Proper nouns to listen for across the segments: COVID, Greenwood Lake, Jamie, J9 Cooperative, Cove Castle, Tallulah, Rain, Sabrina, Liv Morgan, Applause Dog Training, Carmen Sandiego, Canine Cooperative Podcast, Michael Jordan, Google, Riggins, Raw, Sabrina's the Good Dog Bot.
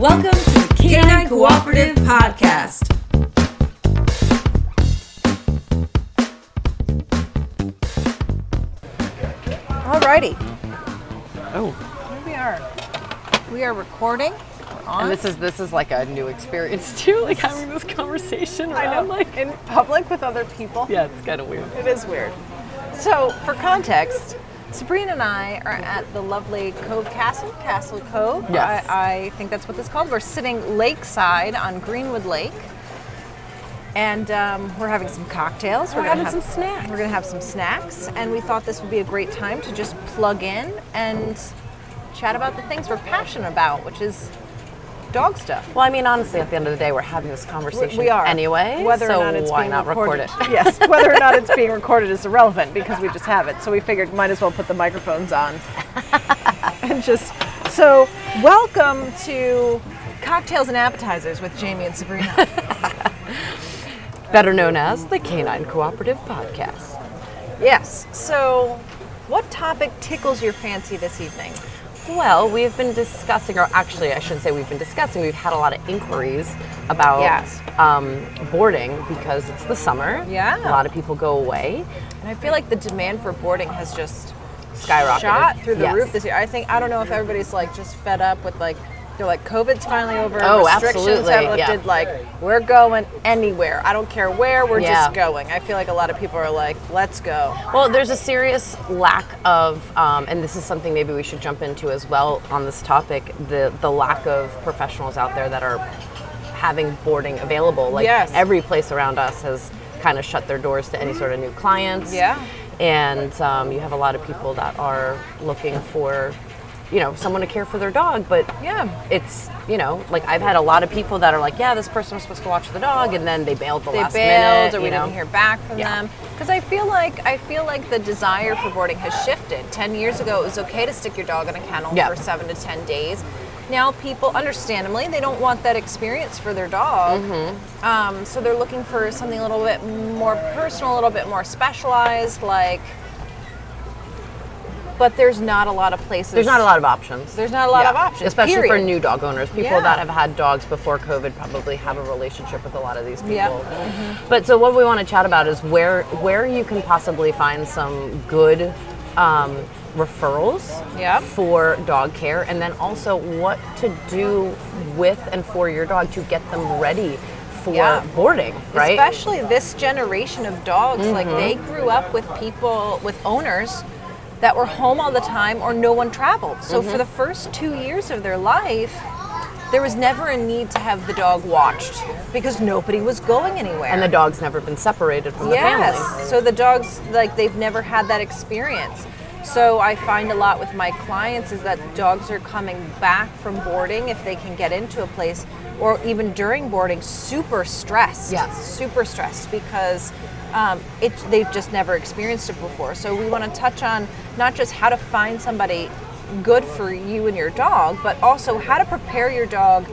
Welcome to the Canine Cooperative Podcast. Alrighty. Oh. Here we are. We are recording. And this is like a new experience too, like having this conversation around, like in public with other people. Yeah, it's kind of weird. It is weird. So for context, Sabrina and I are at the lovely Cove Castle, Castle Cove. Yes. I think that's what it's called. We're sitting lakeside on Greenwood Lake, and we're having some cocktails. We're gonna have some snacks, and we thought this would be a great time to just plug in and chat about the things we're passionate about, which is dog stuff. Well, I mean, honestly, at the end of the day, we're having this conversation anyway, so why not record it? Yes, whether or not it's being recorded is irrelevant because we just have it, so we figured might as well put the microphones on. And just, so welcome to Cocktails and Appetizers with Jamie and Sabrina. Better known as the Canine Cooperative Podcast. Yes, so what topic tickles your fancy this evening? Well, we've been discussing, or actually I shouldn't say we've been discussing, we've had a lot of inquiries about boarding because it's the summer. Yeah. A lot of people go away. And I feel like the demand for boarding has just skyrocketed. Shot through the roof this year. I don't know if everybody's like just fed up with like, they're like, COVID's finally over. Oh, restrictions have lifted. Yeah. Like, we're going anywhere. I don't care where. We're just going. I feel like a lot of people are like, let's go. Well, there's a serious lack of, and this is something maybe we should jump into as well on this topic, the lack of professionals out there that are having boarding available. Like, every place around us has kind of shut their doors to any sort of new clients. Yeah. And you have a lot of people that are looking for, someone to care for their dog, but it's, like I've had a lot of people that are like, this person was supposed to watch the dog, and then they bailed last minute, or we didn't hear back from them. Because I feel like the desire for boarding has shifted. 10 years ago, it was okay to stick your dog in a kennel for 7 to 10 days. Now people, understandably, they don't want that experience for their dog, so they're looking for something a little bit more personal, a little bit more specialized, like. But there's not a lot of places. There's not a lot of options. There's not a lot of options, especially for new dog owners. People that have had dogs before COVID probably have a relationship with a lot of these people. Yeah. Mm-hmm. But so what we want to chat about is where you can possibly find some good referrals for dog care, and then also what to do with and for your dog to get them ready for boarding, right? Especially this generation of dogs, like they grew up with people, with owners that were home all the time or no one traveled. So for the first 2 years of their life, there was never a need to have the dog watched because nobody was going anywhere. And the dog's never been separated from the family. Yes, so the dogs, like they've never had that experience. So I find a lot with my clients is that dogs are coming back from boarding if they can get into a place, or even during boarding, super stressed. Yes. Super stressed because they've just never experienced it before. So we want to touch on not just how to find somebody good for you and your dog, but also how to prepare your dog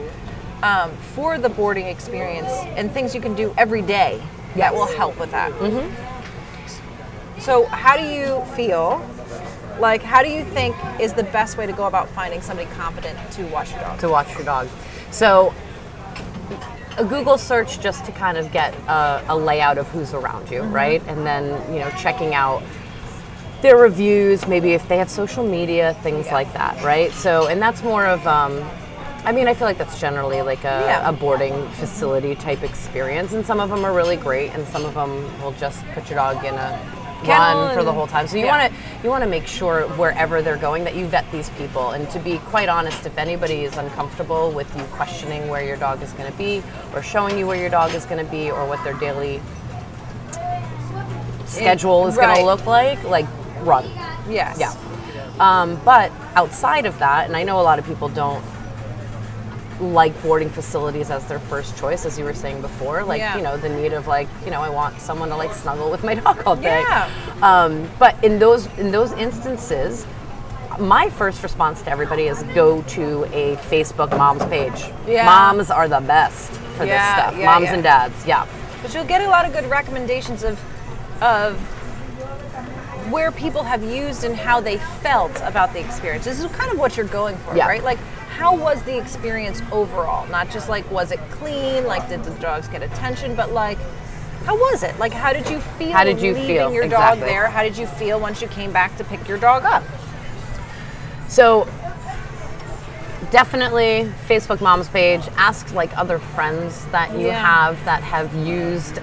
for the boarding experience and things you can do every day that will help with that. Mm-hmm. So how do you think is the best way to go about finding somebody competent to watch your dog? So a Google search just to kind of get a layout of who's around you, right? And then, checking out their reviews, maybe if they have social media, things like that, right? So, and that's more of, I feel like that's generally like a boarding facility type experience. And some of them are really great, and some of them will just put your dog in a run for the whole time. So you want to make sure wherever they're going that you vet these people. And to be quite honest, if anybody is uncomfortable with you questioning where your dog is going to be, or showing you where your dog is going to be, or what their daily schedule is going to look like run. Yes. Yeah. But outside of that, and I know a lot of people don't like boarding facilities as their first choice, as you were saying before, the need of I want someone to like snuggle with my dog all day. Yeah. But in those instances, my first response to everybody is go to a Facebook mom's page. Yeah. Moms are the best for this stuff. Yeah, moms and dads. Yeah. But you'll get a lot of good recommendations of where people have used and how they felt about the experience. This is kind of what you're going for, right? Like, how was the experience overall? Not just like, was it clean? Like, did the dogs get attention? But like, how was it? Like, how did you feel leaving your dog there? How did you feel once you came back to pick your dog up? So, definitely Facebook Mom's page. Ask like other friends that you have that have used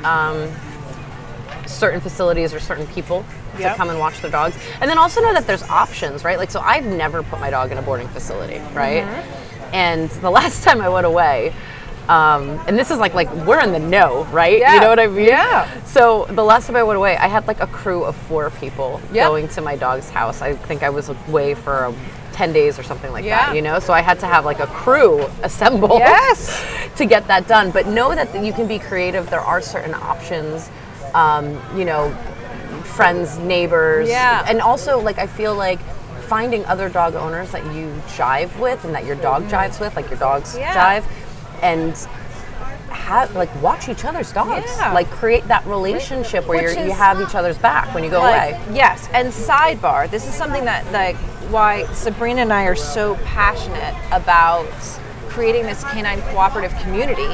certain facilities or certain people to come and watch their dogs. And then also know that there's options, right? Like, so I've never put my dog in a boarding facility, right? And the last time I went away, and this is like we're in the know, right? You know what I mean? So the last time I went away, I had like a crew of 4 people going to my dog's house. I think I was away for 10 days or something like that, you know? So I had to have like a crew assembled to get that done. But know that you can be creative. There are certain options, you know, friends, neighbors. And also, like, I feel like finding other dog owners that you jive with and that your dog jives with, like your dogs jive, and have like watch each other's dogs, like create that relationship where you have each other's back when you go like, away. Yes, and sidebar, this is something that like why Sabrina and I are so passionate about creating this canine cooperative community,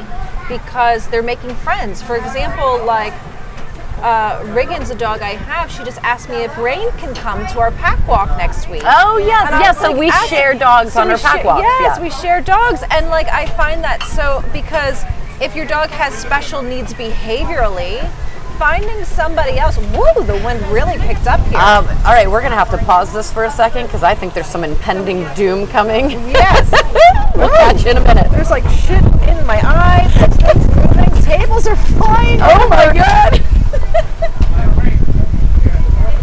because they're making friends. For example, like Riggins, a dog I have, she just asked me if Rain can come to our pack walk next week. Oh, yes, yes, so like, we share dogs on our pack walks. Yes, we share dogs, and like I find that so, because if your dog has special needs behaviorally, finding somebody else, whoa, the wind really picked up here. All right, we're going to have to pause this for a second, because I think there's some impending doom coming. Yes. We'll catch you in a minute. There's like shit in my eye, there's things moving, tables are flying. Oh my God. If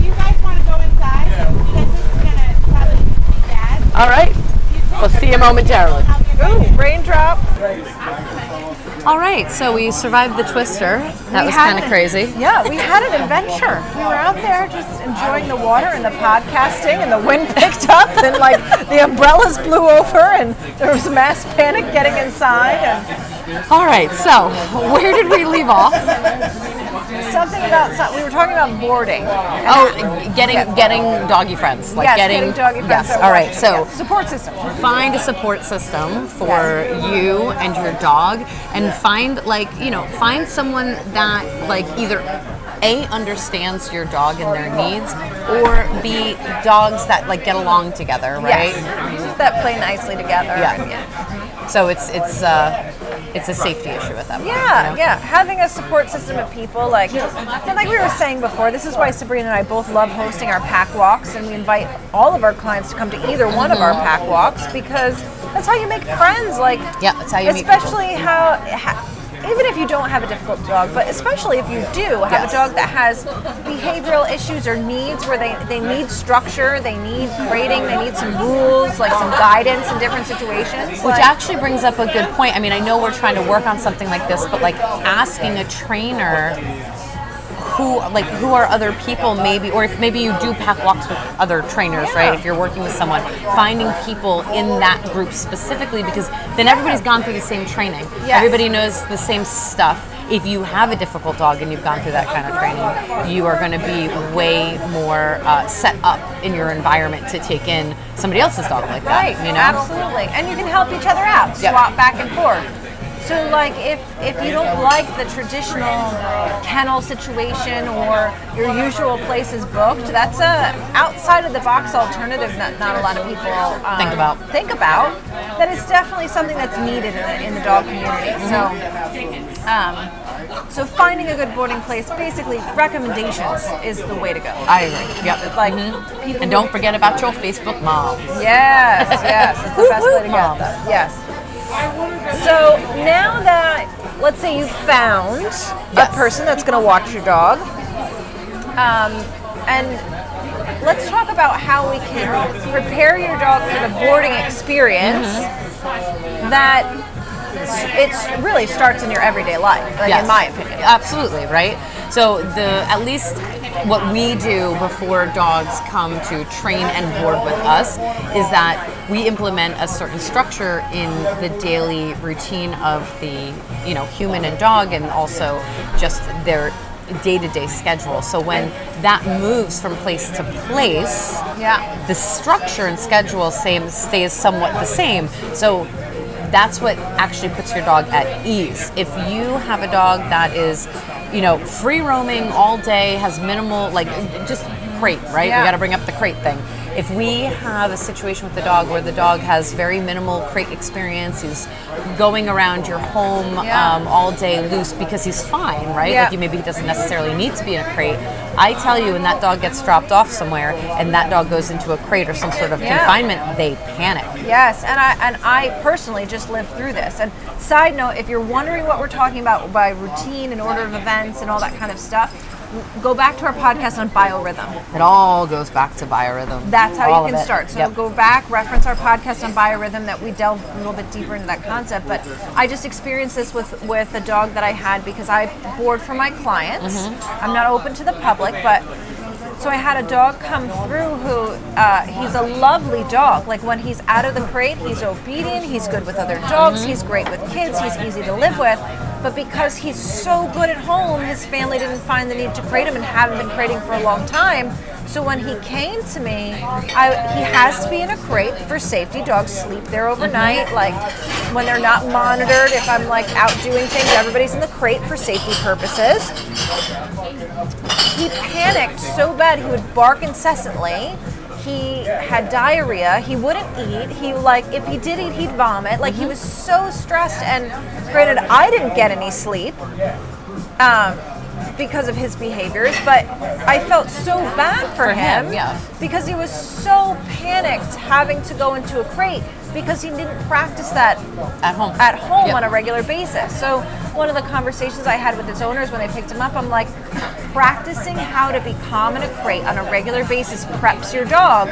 you guys want to go inside, you guys are going to probably be bad. All right. We'll see you momentarily. Ooh, raindrop. All right, so we survived the twister. That was kind of crazy. Yeah, we had an adventure. We were out there just enjoying the water and the podcasting, and the wind picked up, and like the umbrellas blew over, and there was mass panic getting inside. And... All right, so where did we leave off? We were talking about boarding. Oh, getting doggy friends. Like getting doggy friends. Yes, all right, so. Support system. Find a support system for you and your dog, and find, like, you know, find someone that, like, either A, understands your dog and their needs, or B, dogs that, like, get along together, right? Yes, that play nicely together. Yeah. So it's a safety issue with that. Yeah, having a support system of people, like, and like we were saying before, this is why Sabrina and I both love hosting our pack walks, and we invite all of our clients to come to either one of our pack walks, because that's how you make friends. Like, that's how you especially meet even if you don't have a difficult dog, but especially if you do have a dog that has behavioral issues or needs where they need structure, they need grading, they need some rules, like some guidance in different situations. Which actually brings up a good point. I mean, I know we're trying to work on something like this, but like asking a trainer who are other people maybe, or if maybe you do pack walks with other trainers, right? If you're working with someone, finding people in that group specifically, because then everybody's gone through the same training. Yes. Everybody knows the same stuff. If you have a difficult dog and you've gone through that kind of training, you are going to be way more set up in your environment to take in somebody else's dog like that. Right, you know? Absolutely. And you can help each other out, swap back and forth. So, like, if you don't like the traditional kennel situation or your usual place is booked, that's a outside-of-the-box alternative that not a lot of people think about. That is definitely something that's needed in the dog community. So finding a good boarding place, basically recommendations is the way to go. I agree. Yep. Like, and don't forget about your Facebook moms. Yes. It's the best way to get them. Yes. So now that, let's say you found a person that's going to watch your dog, and let's talk about how we can prepare your dog for the boarding experience that it really starts in your everyday life, like in my opinion. Absolutely, right? So at least what we do before dogs come to train and board with us is that we implement a certain structure in the daily routine of the, you know, human and dog, and also just their day-to-day schedule. So when that moves from place to place, the structure and schedule stays somewhat the same. So that's what actually puts your dog at ease. If you have a dog that is, you know, free roaming all day, has minimal, like, just crate, right? Yeah. We got to bring up the crate thing. If we have a situation with the dog where the dog has very minimal crate experience, he's going around your home all day loose because he's fine, right? Yeah. Like, maybe he doesn't necessarily need to be in a crate. I tell you, when that dog gets dropped off somewhere and that dog goes into a crate or some sort of confinement, they panic. Yes, and I personally just lived through this. And side note, if you're wondering what we're talking about by routine and order of events and all that kind of stuff, go back to our podcast on biorhythm. It all goes back to biorhythm. That's how all you can start. So go back, reference our podcast on biorhythm, that we delve a little bit deeper into that concept. But I just experienced this with a dog that I had because I board for my clients. Mm-hmm. I'm not open to the public, but so I had a dog come through who, he's a lovely dog. Like, when he's out of the crate, he's obedient, he's good with other dogs, he's great with kids, he's easy to live with. But because he's so good at home, his family didn't find the need to crate him and haven't been crating for a long time. So when he came to me, he has to be in a crate for safety. Dogs sleep there overnight. Like, when they're not monitored, if I'm like out doing things, everybody's in the crate for safety purposes. He panicked so bad, he would bark incessantly. He had diarrhea. He wouldn't eat. He, like, if he did eat, he'd vomit. Like, he was so stressed. And granted, I didn't get any sleep. Because of his behaviors, but I felt so bad for him because he was so panicked having to go into a crate because he didn't practice that at home on a regular basis. So one of the conversations I had with his owners when they picked him up, I'm like, practicing how to be calm in a crate on a regular basis preps your dog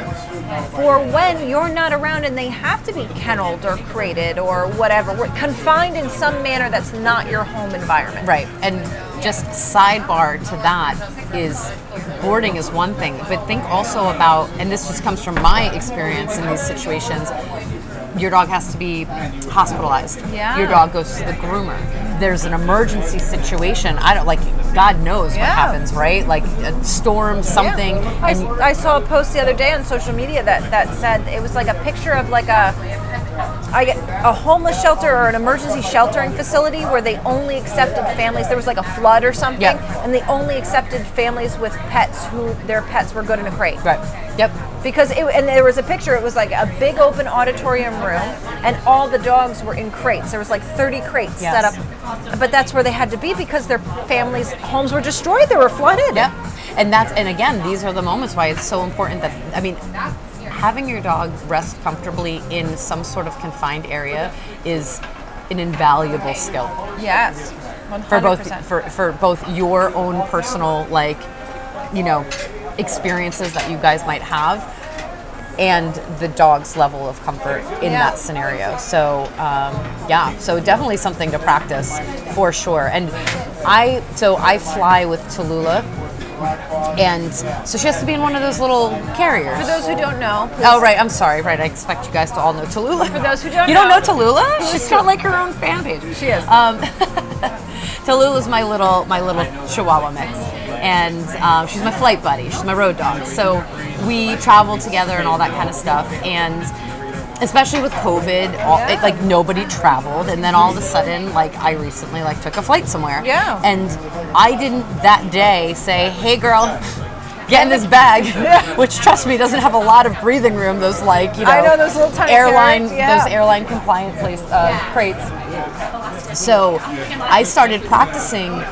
for when you're not around and they have to be kenneled or crated or whatever. We're confined in some manner that's not your home environment. Right. And just sidebar to that is, boarding is one thing, but think also about, and this just comes from my experience in these situations, your dog has to be hospitalized. Yeah. Your dog goes to the groomer. There's an emergency situation. I don't, like, God knows what happens, right? Like a storm, something. Yeah. I saw a post the other day on social media that said, it was like a picture of like a homeless shelter or an emergency sheltering facility where they only accepted families. There was like a flood or something, and they only accepted families with pets who their pets were good in a crate. Right. Yep. Because there was a picture. It was like a big open auditorium room, and all the dogs were in crates. There was like 30 crates set up, but that's where they had to be because their families' homes were destroyed. They were flooded. Yep. And again, these are the moments why it's so important that, I mean, having your dog rest comfortably in some sort of confined area is an invaluable skill. Yes, 100%. For both your own personal, like, you know, experiences that you guys might have, and the dog's level of comfort in that scenario. So, so definitely something to practice for sure. And I fly with Tallulah, and so she has to be in one of those little carriers. For those who don't know, please. Oh, right, I'm sorry. Right, I expect you guys to all know Tallulah. For those who don't know. You don't know Tallulah? She's got like her own fan page. She is. Tallulah's my little Chihuahua mix. And she's my flight buddy. She's my road dog. So we travel together and all that kind of stuff. And especially with COVID, like nobody traveled. And then all of a sudden, like, I recently like took a flight somewhere. Yeah. And I didn't that day say, hey, girl, get in this bag, which, trust me, doesn't have a lot of breathing room. Those, like, you know, I know those little tiny those airline compliant place crates. So I started practicing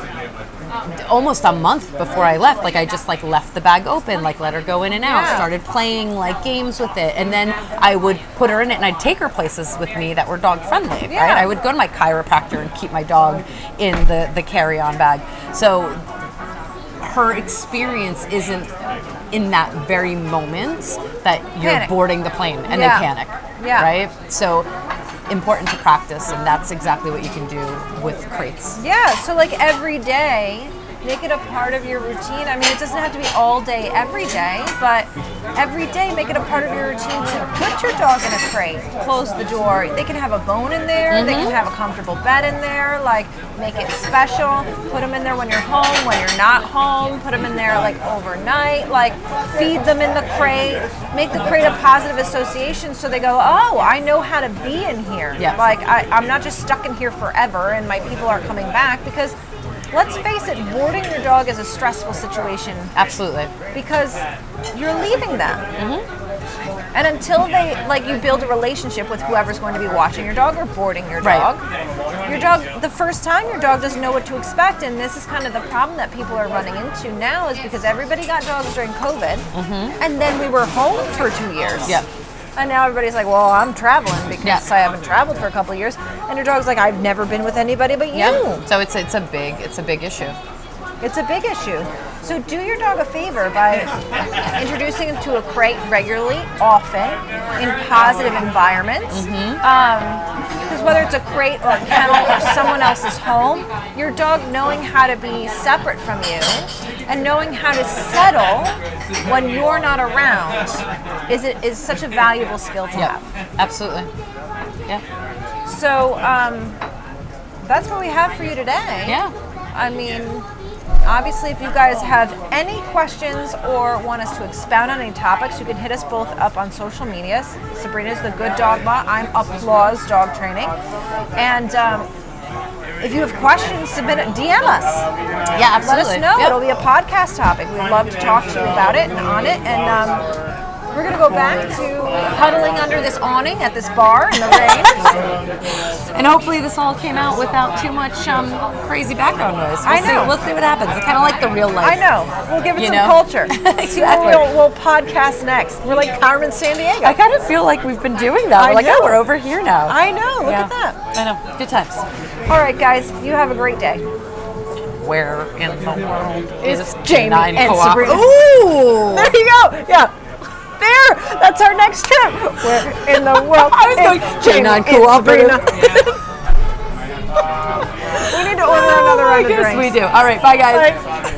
almost a month before I left. Like, I just like left the bag open, like let her go in and out, started playing like games with it, and then I would put her in it and I'd take her places with me that were dog friendly, right? I would go to my chiropractor and keep my dog in the carry-on bag. So her experience isn't in that very moment that you're boarding the plane and they panic, right? So important to practice, and that's exactly what you can do with crates. Yeah, so like every day, make it a part of your routine. I mean, it doesn't have to be all day, every day, but every day make it a part of your routine to put put your dog in a crate, close the door. They can have a bone in there, they can have a comfortable bed in there, like make it special. Put them in there when you're home, when you're not home, put them in there like overnight, like feed them in the crate, make the crate a positive association so they go, oh, I know how to be in here. Yes. Like I'm not just stuck in here forever and my people aren't coming back, because let's face it, boarding your dog is a stressful situation. Absolutely. Because you're leaving them. And until they, like, you build a relationship with whoever's going to be watching your dog or boarding your dog, your dog, the first time your dog doesn't know what to expect, and this is kind of the problem that people are running into now, is because everybody got dogs during COVID, and then we were home for 2 years. And now everybody's like, well, I'm traveling because I haven't traveled for a couple of years. And your dog's like, I've never been with anybody but you. So it's a big issue. It's a big issue. So do your dog a favor by introducing him to a crate regularly, often, in positive environments. Because whether it's a crate or a kennel or someone else's home, your dog knowing how to be separate from you and knowing how to settle when you're not around is such a valuable skill to have. Absolutely. Yeah. So that's what we have for you today. Yeah. I mean, obviously, if you guys have any questions or want us to expound on any topics, you can hit us both up on social media. Sabrina's the Good Dog Bot. I'm Applause Dog Training. And if you have questions, submit it. DM us. Yeah, absolutely. Let us know. It'll be a podcast topic. We'd love to talk to you about it and on it. And we're going to go back to huddling under this awning at this bar in the rain. And hopefully this all came out without too much crazy background noise. We'll see what happens. It's kind of like the real life. I know. We'll give it some culture. Exactly. We'll podcast next. We're like Carmen Sandiego. I kind of feel like we've been doing that. Oh, we're over here now. I know. Look at that. I know. Good times. All right, guys. You have a great day. Where in the world is Jamie and Sabrina? Ooh. There you go. Yeah. There, that's our next trip. We're in the world. I was going J9 Cooperative. We need to order another round of drinks. We do. All right, bye guys. Bye.